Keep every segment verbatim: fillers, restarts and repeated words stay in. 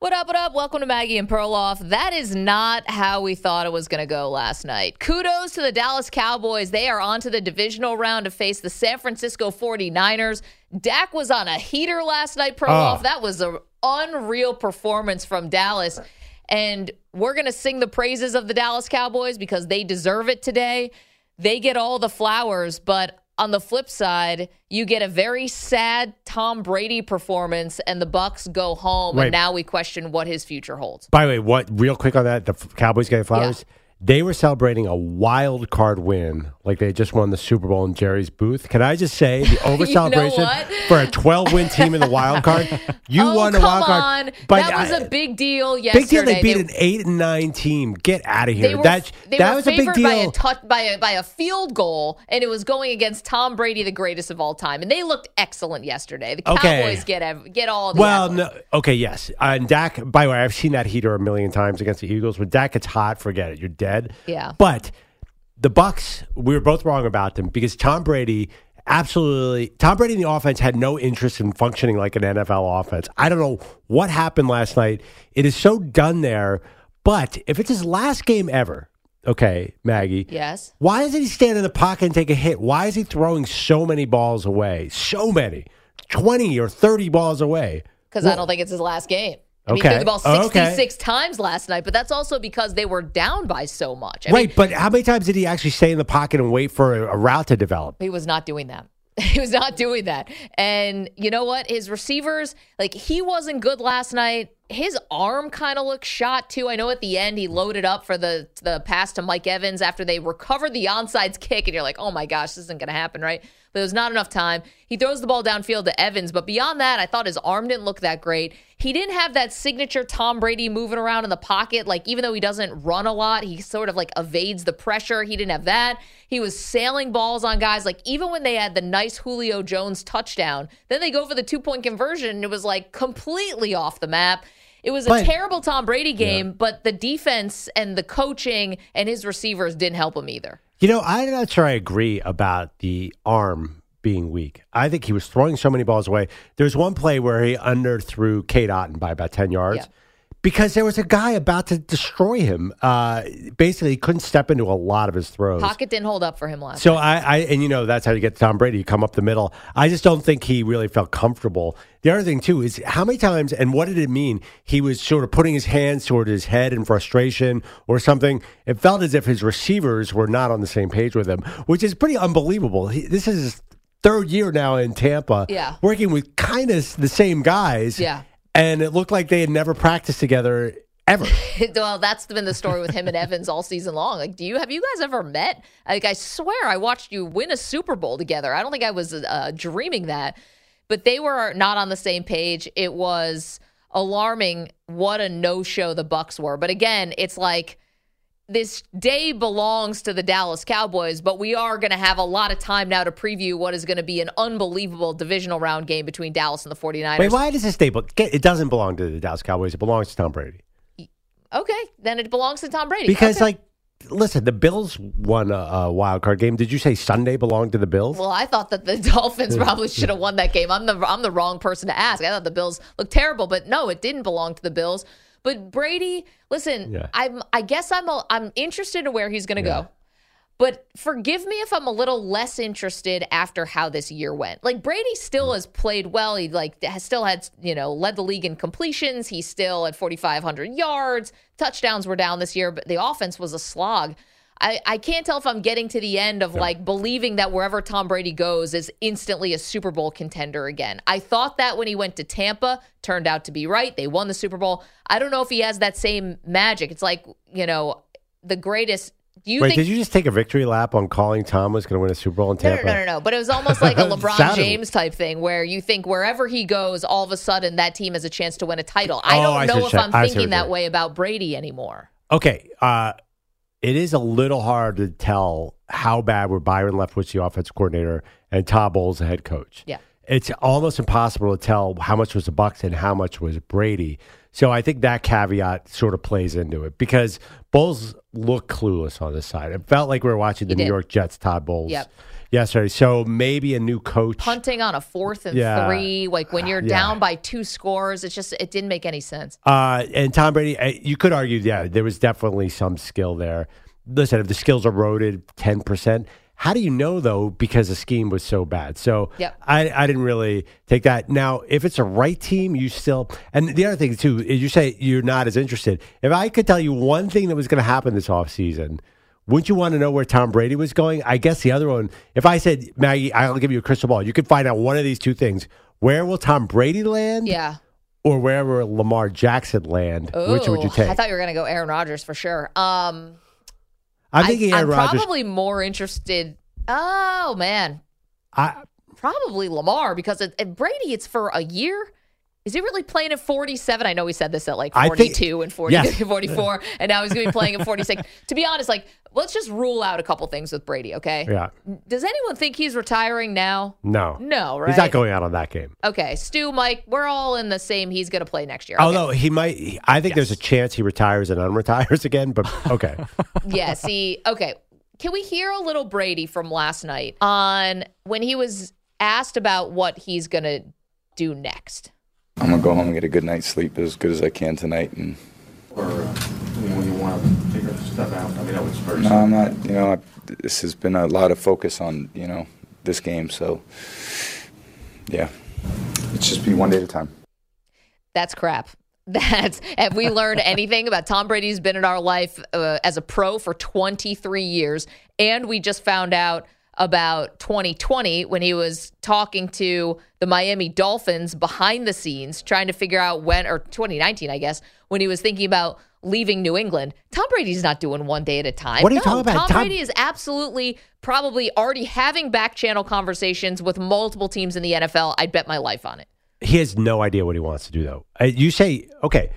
What up, what up? Welcome to Maggie and Perloff. That is not how we thought it was going to go last night. Kudos to the Dallas Cowboys. They are on to the divisional round to face the San Francisco forty-niners. Dak was on a heater last night, Perloff. Oh. That was an unreal performance from Dallas. And we're going to sing the praises of the Dallas Cowboys because they deserve it today. They get all the flowers, but on the flip side, you get a very sad Tom Brady performance, and the Bucs go home, right. And now we question what his future holds. By the way, what real quick on that, the Cowboys getting flowers, yeah. They were celebrating a wild card win, like they just won the Super Bowl in Jerry's booth. Can I just say the over-celebration you know for a twelve-win team in the wild card? You oh, won a wild card. But that was a big deal yesterday. Big deal. They beat they, an eight and nine team. Get out of here. They were, that they that were was a big deal. By a, t- by, a, by a field goal, and it was going against Tom Brady, the greatest of all time. And they looked excellent yesterday. The Cowboys okay. get get all the Well, no, okay, yes. Uh, and Dak, by the way, I've seen that heater a million times against the Eagles. When Dak gets hot, forget it. You're dead. Yeah, but the Bucs, we were both wrong about them because Tom Brady absolutely, Tom Brady in the offense had no interest in functioning like an N F L offense. I don't know what happened last night. It is so done there. But if it's his last game ever, okay, Maggie. Yes. Why doesn't he stand in the pocket and take a hit? Why is he throwing so many balls away? So many, twenty or thirty balls away. Because well, I don't think it's his last game. I mean, okay. He threw the ball sixty-six okay. times last night, but that's also because they were down by so much. I Wait, mean, but how many times did he actually stay in the pocket and wait for a, a route to develop? He was not doing that. He was not doing that. And you know what? His receivers, like, he wasn't good last night. His arm kind of looked shot, too. I know at the end he loaded up for the, the pass to Mike Evans after they recovered the onside kick, and you're like, oh, my gosh, this isn't going to happen, right? But there's not enough time. He throws the ball downfield to Evans, but beyond that, I thought his arm didn't look that great. He didn't have that signature Tom Brady moving around in the pocket. Like, even though he doesn't run a lot, he sort of, like, evades the pressure. He didn't have that. He was sailing balls on guys. Like, even when they had the nice Julio Jones touchdown, then they go for the two-point conversion, and it was, like, completely off the map. It was a but, terrible Tom Brady game, yeah. But the defense and the coaching and his receivers didn't help him either. You know, I'm not sure I agree about the arm being weak. I think he was throwing so many balls away. There's one play where he underthrew Kate Otten by about ten yards yeah. because there was a guy about to destroy him. Uh, basically, he couldn't step into a lot of his throws. Pocket didn't hold up for him last So I, I, and you know, that's how you get Tom Brady. You come up the middle. I just don't think he really felt comfortable. The other thing, too, is how many times, and what did it mean? He was sort of putting his hands toward his head in frustration or something. It felt as if his receivers were not on the same page with him, which is pretty unbelievable. He, this is his third year now in Tampa, yeah. working with kind of the same guys. Yeah. And it looked like they had never practiced together ever. Well, that's been the story with him and Evans all season long. Like, do you have you guys ever met? Like, I swear I watched you win a Super Bowl together. I don't think I was uh, dreaming that. But they were not on the same page. It was alarming what a no-show the Bucs were. But again, it's like this day belongs to the Dallas Cowboys, but we are going to have a lot of time now to preview what is going to be an unbelievable divisional round game between Dallas and the forty-niners. Wait, why does this day belong? It doesn't belong to the Dallas Cowboys. It belongs to Tom Brady. Okay, then it belongs to Tom Brady. Because, okay. like, listen, the Bills won a, a wild card game. Did you say Sunday belonged to the Bills? Well, I thought that the Dolphins probably should have won that game. I'm the I'm the wrong person to ask. I thought the Bills looked terrible, but no, it didn't belong to the Bills. But Brady, listen, yeah. I'm. I guess I'm. A, I'm interested in where he's going to yeah. go, But forgive me if I'm a little less interested after how this year went. Like, Brady still has played well. He, like, has still had, you know, led the league in completions. He's still at forty-five hundred yards. Touchdowns were down this year, but the offense was a slog. I, I can't tell if I'm getting to the end of, yeah. like, believing that wherever Tom Brady goes is instantly a Super Bowl contender again. I thought that when he went to Tampa, turned out to be right. They won the Super Bowl. I don't know if he has that same magic. It's like, you know, the greatest... Do you Wait, think, did you just take a victory lap on calling Tom was going to win a Super Bowl in Tampa? No, no, no, no, no. But it was almost like a LeBron James type thing where you think wherever he goes, all of a sudden that team has a chance to win a title. I don't oh, know I if I'm I thinking that way about Brady anymore. Okay. Uh, it is a little hard to tell how bad were Byron Leftwich, the offensive coordinator, and Todd Bowles, the head coach. Yeah. It's almost impossible to tell how much was the Bucs and how much was Brady. So I think that caveat sort of plays into it because Bowles looked clueless on this side. It felt like we were watching the New York Jets, Todd Bowles, yep. yesterday. So maybe a new coach. Punting on a fourth and yeah. three, like when you're yeah. down by two scores, it's just, it didn't make any sense. Uh, and Tom Brady, you could argue, yeah, there was definitely some skill there. Listen, if the skill's eroded ten percent, how do you know, though, because the scheme was so bad? So yep. I, I didn't really take that. Now, if it's a right team, you still... And the other thing, too, is you say you're not as interested. If I could tell you one thing that was going to happen this offseason, wouldn't you want to know where Tom Brady was going? I guess the other one, if I said, Maggie, I'll give you a crystal ball, you could find out one of these two things. Where will Tom Brady land? Yeah. Or wherever Lamar Jackson land? Ooh, which would you take? I thought you were going to go Aaron Rodgers for sure. Um... I'm, thinking I, Aaron I'm Rodgers, probably more interested. Oh, man. I, probably Lamar because it, it, Brady, it's for a year. Is he really playing at forty-seven? I know he said this at like forty-two think, and forty, yes. forty-four, and now he's going to be playing at forty-six. To be honest, like, let's just rule out a couple things with Brady, okay? Yeah. Does anyone think he's retiring now? No. No, right? He's not going out on that game. Okay. Stu, Mike, we're all in the same. He's going to play next year. Okay. Although he might, I think yes. there's a chance he retires and unretires again, but okay. yeah, see, okay. Can we hear a little Brady from last night on when he was asked about what he's going to do next? I'm going to go home and get a good night's sleep as good as I can tonight. And Or uh, you know, you want to figure stuff out? I mean, I would first. No, I'm not. You know, I, this has been a lot of focus on, you know, this game. So, yeah, it's just be one day at a time. That's crap. That's have we learned anything about Tom Brady's been in our life uh, as a pro for twenty-three years. And we just found out about twenty twenty when he was talking to the Miami Dolphins behind the scenes, trying to figure out when, or twenty nineteen, I guess, when he was thinking about leaving New England. Tom Brady's not doing one day at a time. What are you no, talking about? Tom, Tom Brady is absolutely probably already having back channel conversations with multiple teams in the N F L. I'd bet my life on it. He has no idea what he wants to do, though. Uh, you say, okay,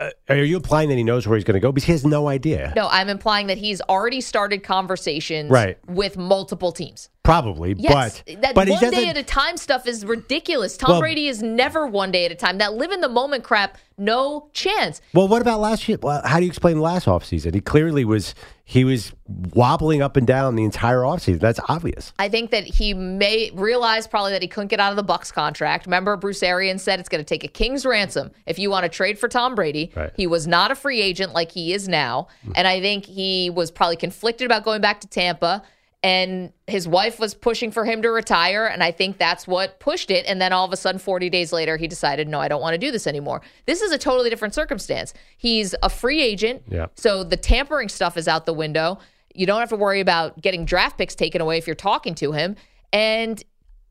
uh, are you implying that he knows where he's going to go? Because he has no idea. No, I'm implying that he's already started conversations right. with multiple teams. Probably, yes, but... that but one day at a time stuff is ridiculous. Tom well, Brady is never one day at a time. That live-in-the-moment crap, no chance. Well, what about last year? How do you explain last offseason? He clearly was... He was wobbling up and down the entire offseason. That's obvious. I think that he may realize probably that he couldn't get out of the Bucs contract. Remember, Bruce Arians said it's going to take a king's ransom if you want to trade for Tom Brady. Right. He was not a free agent like he is now. Mm-hmm. And I think he was probably conflicted about going back to Tampa. And his wife was pushing for him to retire, and I think that's what pushed it. And then all of a sudden, forty days later, he decided, no, I don't want to do this anymore. This is a totally different circumstance. He's a free agent, yeah. so the tampering stuff is out the window. You don't have to worry about getting draft picks taken away if you're talking to him. And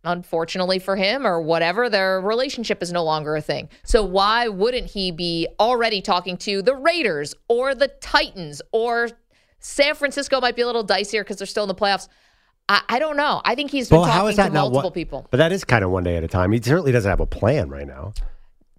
unfortunately for him or whatever, their relationship is no longer a thing. So why wouldn't he be already talking to the Raiders or the Titans or San Francisco? Might be a little dicier because they're still in the playoffs. I, I don't know. I think he's been well, talking to multiple one, people. But that is kind of one day at a time. He certainly doesn't have a plan right now.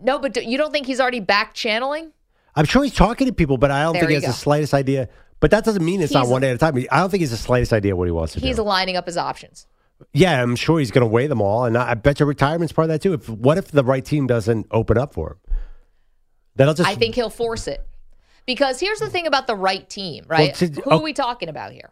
No, but do, you don't think he's already back-channeling? I'm sure he's talking to people, but I don't there think he has go. the slightest idea. But that doesn't mean it's he's, not one day at a time. I don't think he's the slightest idea what he wants to he's do. He's lining up his options. Yeah, I'm sure he's going to weigh them all, and I, I bet your retirement's part of that too. If What if the right team doesn't open up for him? That'll just. I think he'll force it. Because here's the thing about the right team, right? Well, to, Who okay. are we talking about here?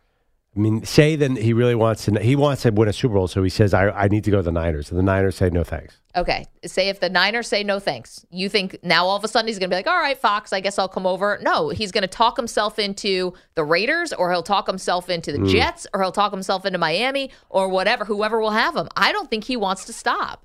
I mean, say then he really wants to he wants to win a Super Bowl, so he says, I, I need to go to the Niners. And the Niners say no thanks. Okay. Say if the Niners say no thanks, you think now all of a sudden he's going to be like, all right, Fox, I guess I'll come over. No, he's going to talk himself into the Raiders, or he'll talk himself into the mm. Jets, or he'll talk himself into Miami, or whatever, whoever will have him. I don't think he wants to stop.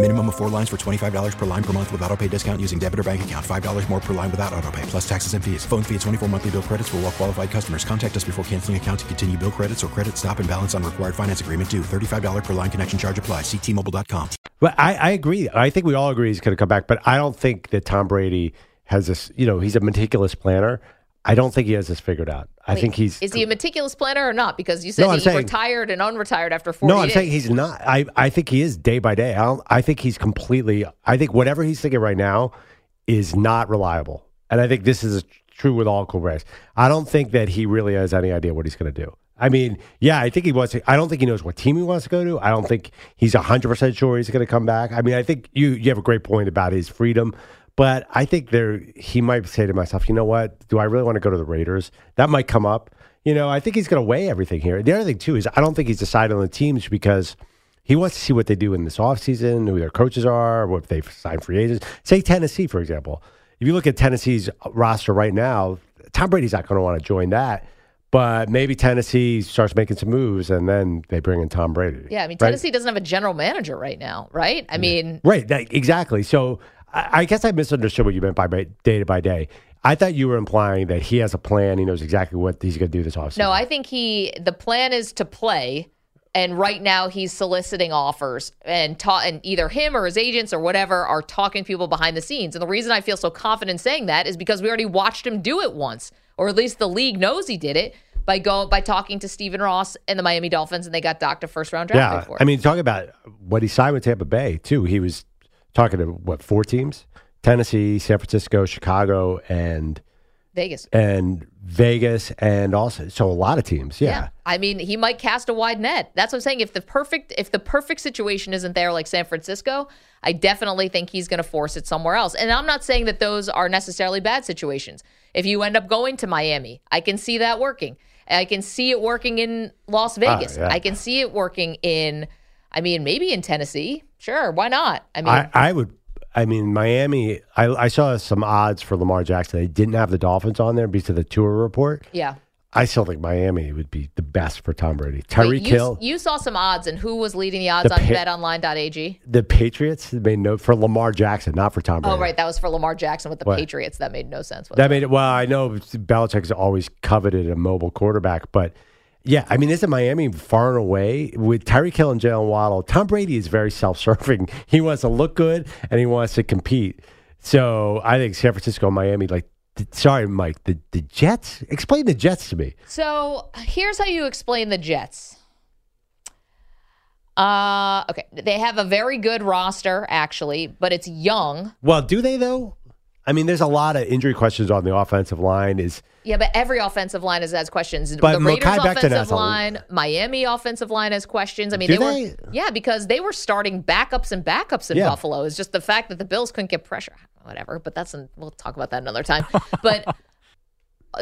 Minimum of four lines for twenty-five dollars per line per month with autopay discount using debit or bank account. five dollars more per line without autopay, plus taxes and fees. Phone fee at twenty-four monthly bill credits for well qualified customers. Contact us before canceling account to continue bill credits or credit stop and balance on required finance agreement due. thirty-five dollars per line connection charge applies. See T Mobile dot com. Well, I, I agree. I think we all agree he's going to come back, but I don't think that Tom Brady has this, you know, he's a meticulous planner. I don't think he has this figured out. I Wait, think he's... Is he a meticulous planner or not? Because you said no, he saying, retired and unretired after forty years. No, I'm days. saying he's not. I, I think he is day by day. I, don't, I think he's completely... I think whatever he's thinking right now is not reliable. And I think this is true with all quarterbacks. I don't think that he really has any idea what he's going to do. I mean, yeah, I think he wants to... I don't think he knows what team he wants to go to. I don't think he's one hundred percent sure he's going to come back. I mean, I think you, you have a great point about his freedom. But I think there, he might say to myself, you know what? Do I really want to go to the Raiders? That might come up. You know, I think he's going to weigh everything here. The other thing, too, is I don't think he's decided on the teams because he wants to see what they do in this offseason, who their coaches are, what they sign free agents. Say Tennessee, for example. If you look at Tennessee's roster right now, Tom Brady's not going to want to join that. But maybe Tennessee starts making some moves, and then they bring in Tom Brady. Yeah, I mean, Tennessee right? doesn't have a general manager right now, right? I yeah. mean... Right, that, exactly. So... I guess I misunderstood what you meant by day by day. I thought you were implying that he has a plan. He knows exactly what he's going to do this offseason. No, I think he. The plan is to play, and right now he's soliciting offers, and, ta- and either him or his agents or whatever are talking to people behind the scenes. And the reason I feel so confident saying that is because we already watched him do it once, or at least the league knows he did it by go by talking to Stephen Ross and the Miami Dolphins, and they got docked a first round draft pick for it. Yeah, I mean, talk about what he signed with Tampa Bay too. He was. Talking to, what, four teams? Tennessee, San Francisco, Chicago, and... Vegas. And Vegas, and also... So a lot of teams, yeah. yeah. I mean, he might cast a wide net. That's what I'm saying. If the perfect if the perfect situation isn't there like San Francisco, I definitely think he's going to force it somewhere else. And I'm not saying that those are necessarily bad situations. If you end up going to Miami, I can see that working. I can see it working in Las Vegas. Oh, yeah. I can see it working in... I mean, maybe in Tennessee. Sure, why not? I mean, I, I would. I mean, Miami. I, I saw some odds for Lamar Jackson. They didn't have the Dolphins on there because of the tour report. Yeah, I still think Miami would be the best for Tom Brady. Tyreek Hill. You saw some odds, and who was leading the odds the on pa- bet online dot a g? The Patriots made no for Lamar Jackson, not for Tom Brady. Oh, right, that was for Lamar Jackson with the what? Patriots. That made no sense. That made it. Well, I know Belichick's always coveted a mobile quarterback, but. Yeah, I mean, isn't Miami far and away? With Tyreek Hill and Jalen Waddle, Tom Brady is very self-serving. He wants to look good, and he wants to compete. So I think San Francisco and Miami, like, th- sorry, Mike, the, the Jets? Explain the Jets to me. So here's how you explain the Jets. Uh, okay, they have a very good roster, actually, but it's young. Well, do they, though? I mean, there's a lot of injury questions on the offensive line. Is yeah, but every offensive line has, has questions. But the Raiders' offensive line, a... Miami offensive line has questions. I mean, they, they were yeah because they were starting backups and backups in yeah. Buffalo. It's just the fact that the Bills couldn't get pressure, whatever. But that's we'll talk about that another time. But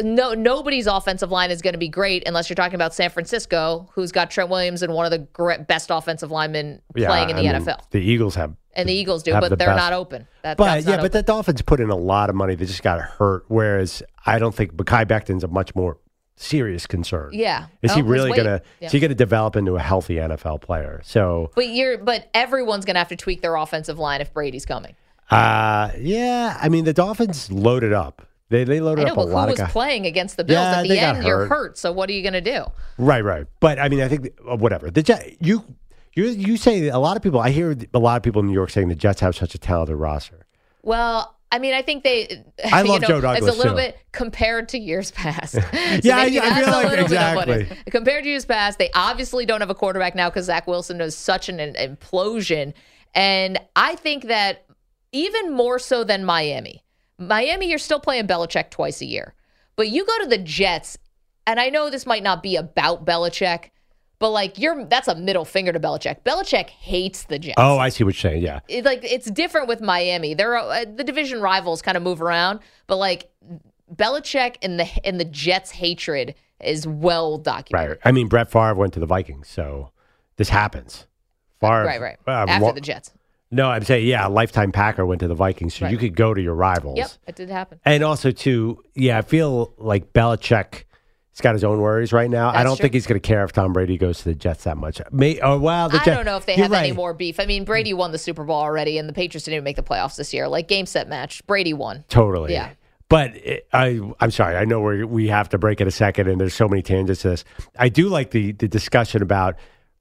no, nobody's offensive line is going to be great unless you're talking about San Francisco, who's got Trent Williams and one of the great, best offensive linemen yeah, playing in the I N F L. Mean, the Eagles have. And the Eagles do, but the they're best. not open. That, but, yeah, open. But the Dolphins put in a lot of money. They just got hurt, whereas I don't think Mekhi Becton's a much more serious concern. Yeah. Is oh, he really going to yeah. Is he going to develop into a healthy N F L player? So, But you're but everyone's going to have to tweak their offensive line if Brady's coming. Uh, yeah, I mean, the Dolphins loaded up. They they loaded know, up a lot of guys. Who was playing against the Bills? Yeah, At the end, hurt. you're hurt, so what are you going to do? Right, right. But, I mean, I think, whatever. The Jets, you... You you say a lot of people, I hear a lot of people in New York saying the Jets have such a talented roster. Well, I mean, I think they... I love know, Joe Douglas, It's a little too. bit compared to years past. So yeah, I, I feel like exactly. Compared to years past, they obviously don't have a quarterback now because Zach Wilson does such an, an implosion. And I think that even more so than Miami. Miami, you're still playing Belichick twice a year. But you go to the Jets... and I know this might not be about Belichick, but like you're that's a middle finger to Belichick. Belichick hates the Jets. Oh, I see what you're saying. Yeah, it, like it's different with Miami. They're uh, the division rivals kind of move around, but like Belichick and the and the Jets' hatred is well documented. Right. I mean, Brett Favre went to the Vikings, so this happens. Favre, right, right. Um, After wa- the Jets. No, I'm saying, yeah, a lifetime Packer went to the Vikings, so right. you could go to your rivals. Yep, it did happen. And also, too, yeah, I feel like Belichick has got his own worries right now. That's I don't true. think he's going to care if Tom Brady goes to the Jets that much. May, oh, wow, the I Jets, don't know if they have right. any more beef. I mean, Brady won the Super Bowl already, and the Patriots didn't even make the playoffs this year. Like, game, set, match. Brady won. Totally. Yeah. But it, I, I'm sorry, I know we we have to break in a second, and there's so many tangents to this. I do like the the discussion about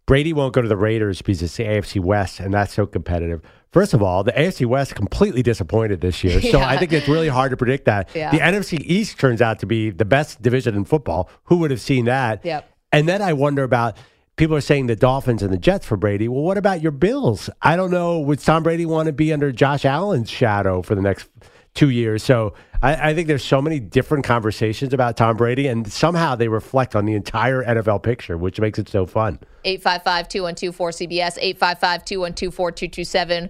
Brady won't go to the Raiders because it's the A F C West, and that's so competitive. First of all, the A F C West completely disappointed this year, so yeah. I think it's really hard to predict that. Yeah. The N F C East turns out to be the best division in football. Who would have seen that? Yep. And then I wonder about, people are saying the Dolphins and the Jets for Brady. Well, what about your Bills? I don't know. Would Tom Brady want to be under Josh Allen's shadow for the next two years? So I, I think there's so many different conversations about Tom Brady, and somehow they reflect on the entire N F L picture, which makes it so fun. eight five five, two one two, four C B S, eight five five, two one two, four two two seven.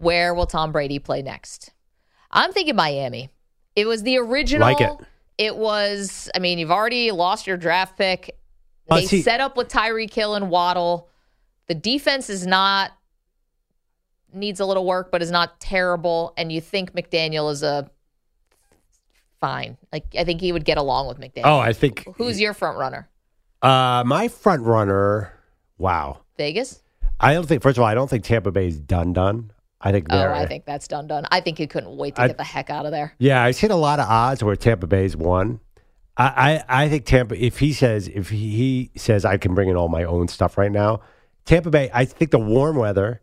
Where will Tom Brady play next? I'm thinking Miami. It was the original. Like it. It was, I mean, you've already lost your draft pick. They see, set up with Tyreek Hill and Waddle. The defense is not, needs a little work, but is not terrible. And you think McDaniel is a fine. Like I think he would get along with McDaniel. Oh, I think. Who's your front runner? Uh, my front runner. Wow. Vegas. I don't think. First of all, I don't think Tampa Bay is done. Done. I think. Oh, I think that's done. Done. I think he couldn't wait to I, get the heck out of there. Yeah, I've seen a lot of odds where Tampa Bay's won. I, I, I think Tampa. If he says, if he says, I can bring in all my own stuff right now. Tampa Bay. I think the warm weather.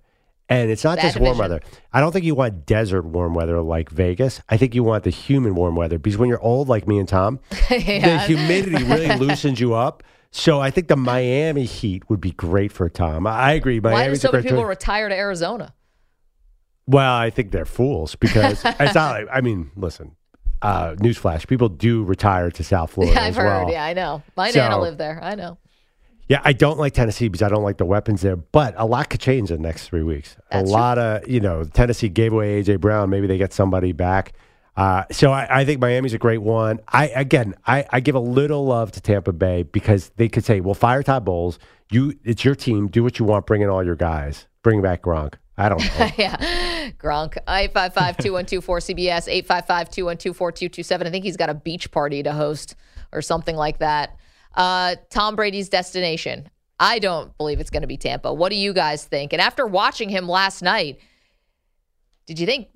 And it's not that just division. Warm weather. I don't think you want desert warm weather like Vegas. I think you want the human warm weather because when you're old like me and Tom, yeah. the humidity really loosens you up. So I think the Miami heat would be great for Tom. I agree. Miami's Why do so many people tour. retire to Arizona? Well, I think they're fools because it's not like, I mean, listen, uh, newsflash, people do retire to South Florida. Yeah, I've as heard. Well. Yeah, I know. My so, Nana lived there. I know. Yeah, I don't like Tennessee because I don't like the weapons there, but a lot could change in the next three weeks. That's a lot true. of, you know, Tennessee gave away A J Brown. Maybe they get somebody back. Uh, so I, I think Miami's a great one. I Again, I, I give a little love to Tampa Bay because they could say, well, fire Todd Bowles. You, it's your team. Do what you want. Bring in all your guys. Bring back Gronk. I don't know. yeah, Gronk. eight five five, two one two, four C B S, eight five five, two one two, four two two seven. I think he's got a beach party to host or something like that. Uh, Tom Brady's destination. I don't believe it's going to be Tampa. What do you guys think? And after watching him last night, did you think,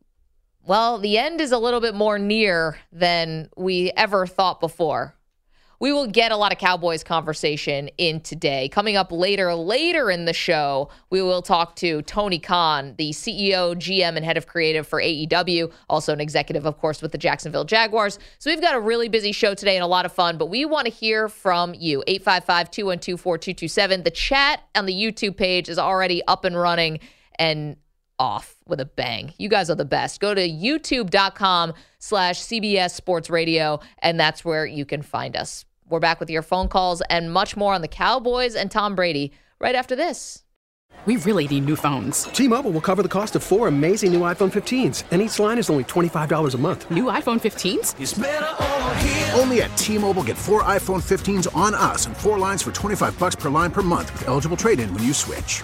well, the end is a little bit more near than we ever thought before? We will get a lot of Cowboys conversation in today. Coming up later, later in the show, we will talk to Tony Khan, the C E O, G M, and head of creative for A E W, also an executive, of course, with the Jacksonville Jaguars. So we've got a really busy show today and a lot of fun, but we want to hear from you. eight five five, two one two, four two two seven. The chat on the YouTube page is already up and running and off with a bang. You guys are the best. Go to youtube dot com slash C B S Sports Radio, and that's where you can find us. We're back with your phone calls and much more on the Cowboys and Tom Brady right after this. We really need new phones. T-Mobile will cover the cost of four amazing new iPhone fifteens, and each line is only twenty-five dollars a month. New iPhone fifteens? It's better over here. Only at T-Mobile, get four iPhone fifteens on us and four lines for twenty-five bucks per line per month with eligible trade-in when you switch.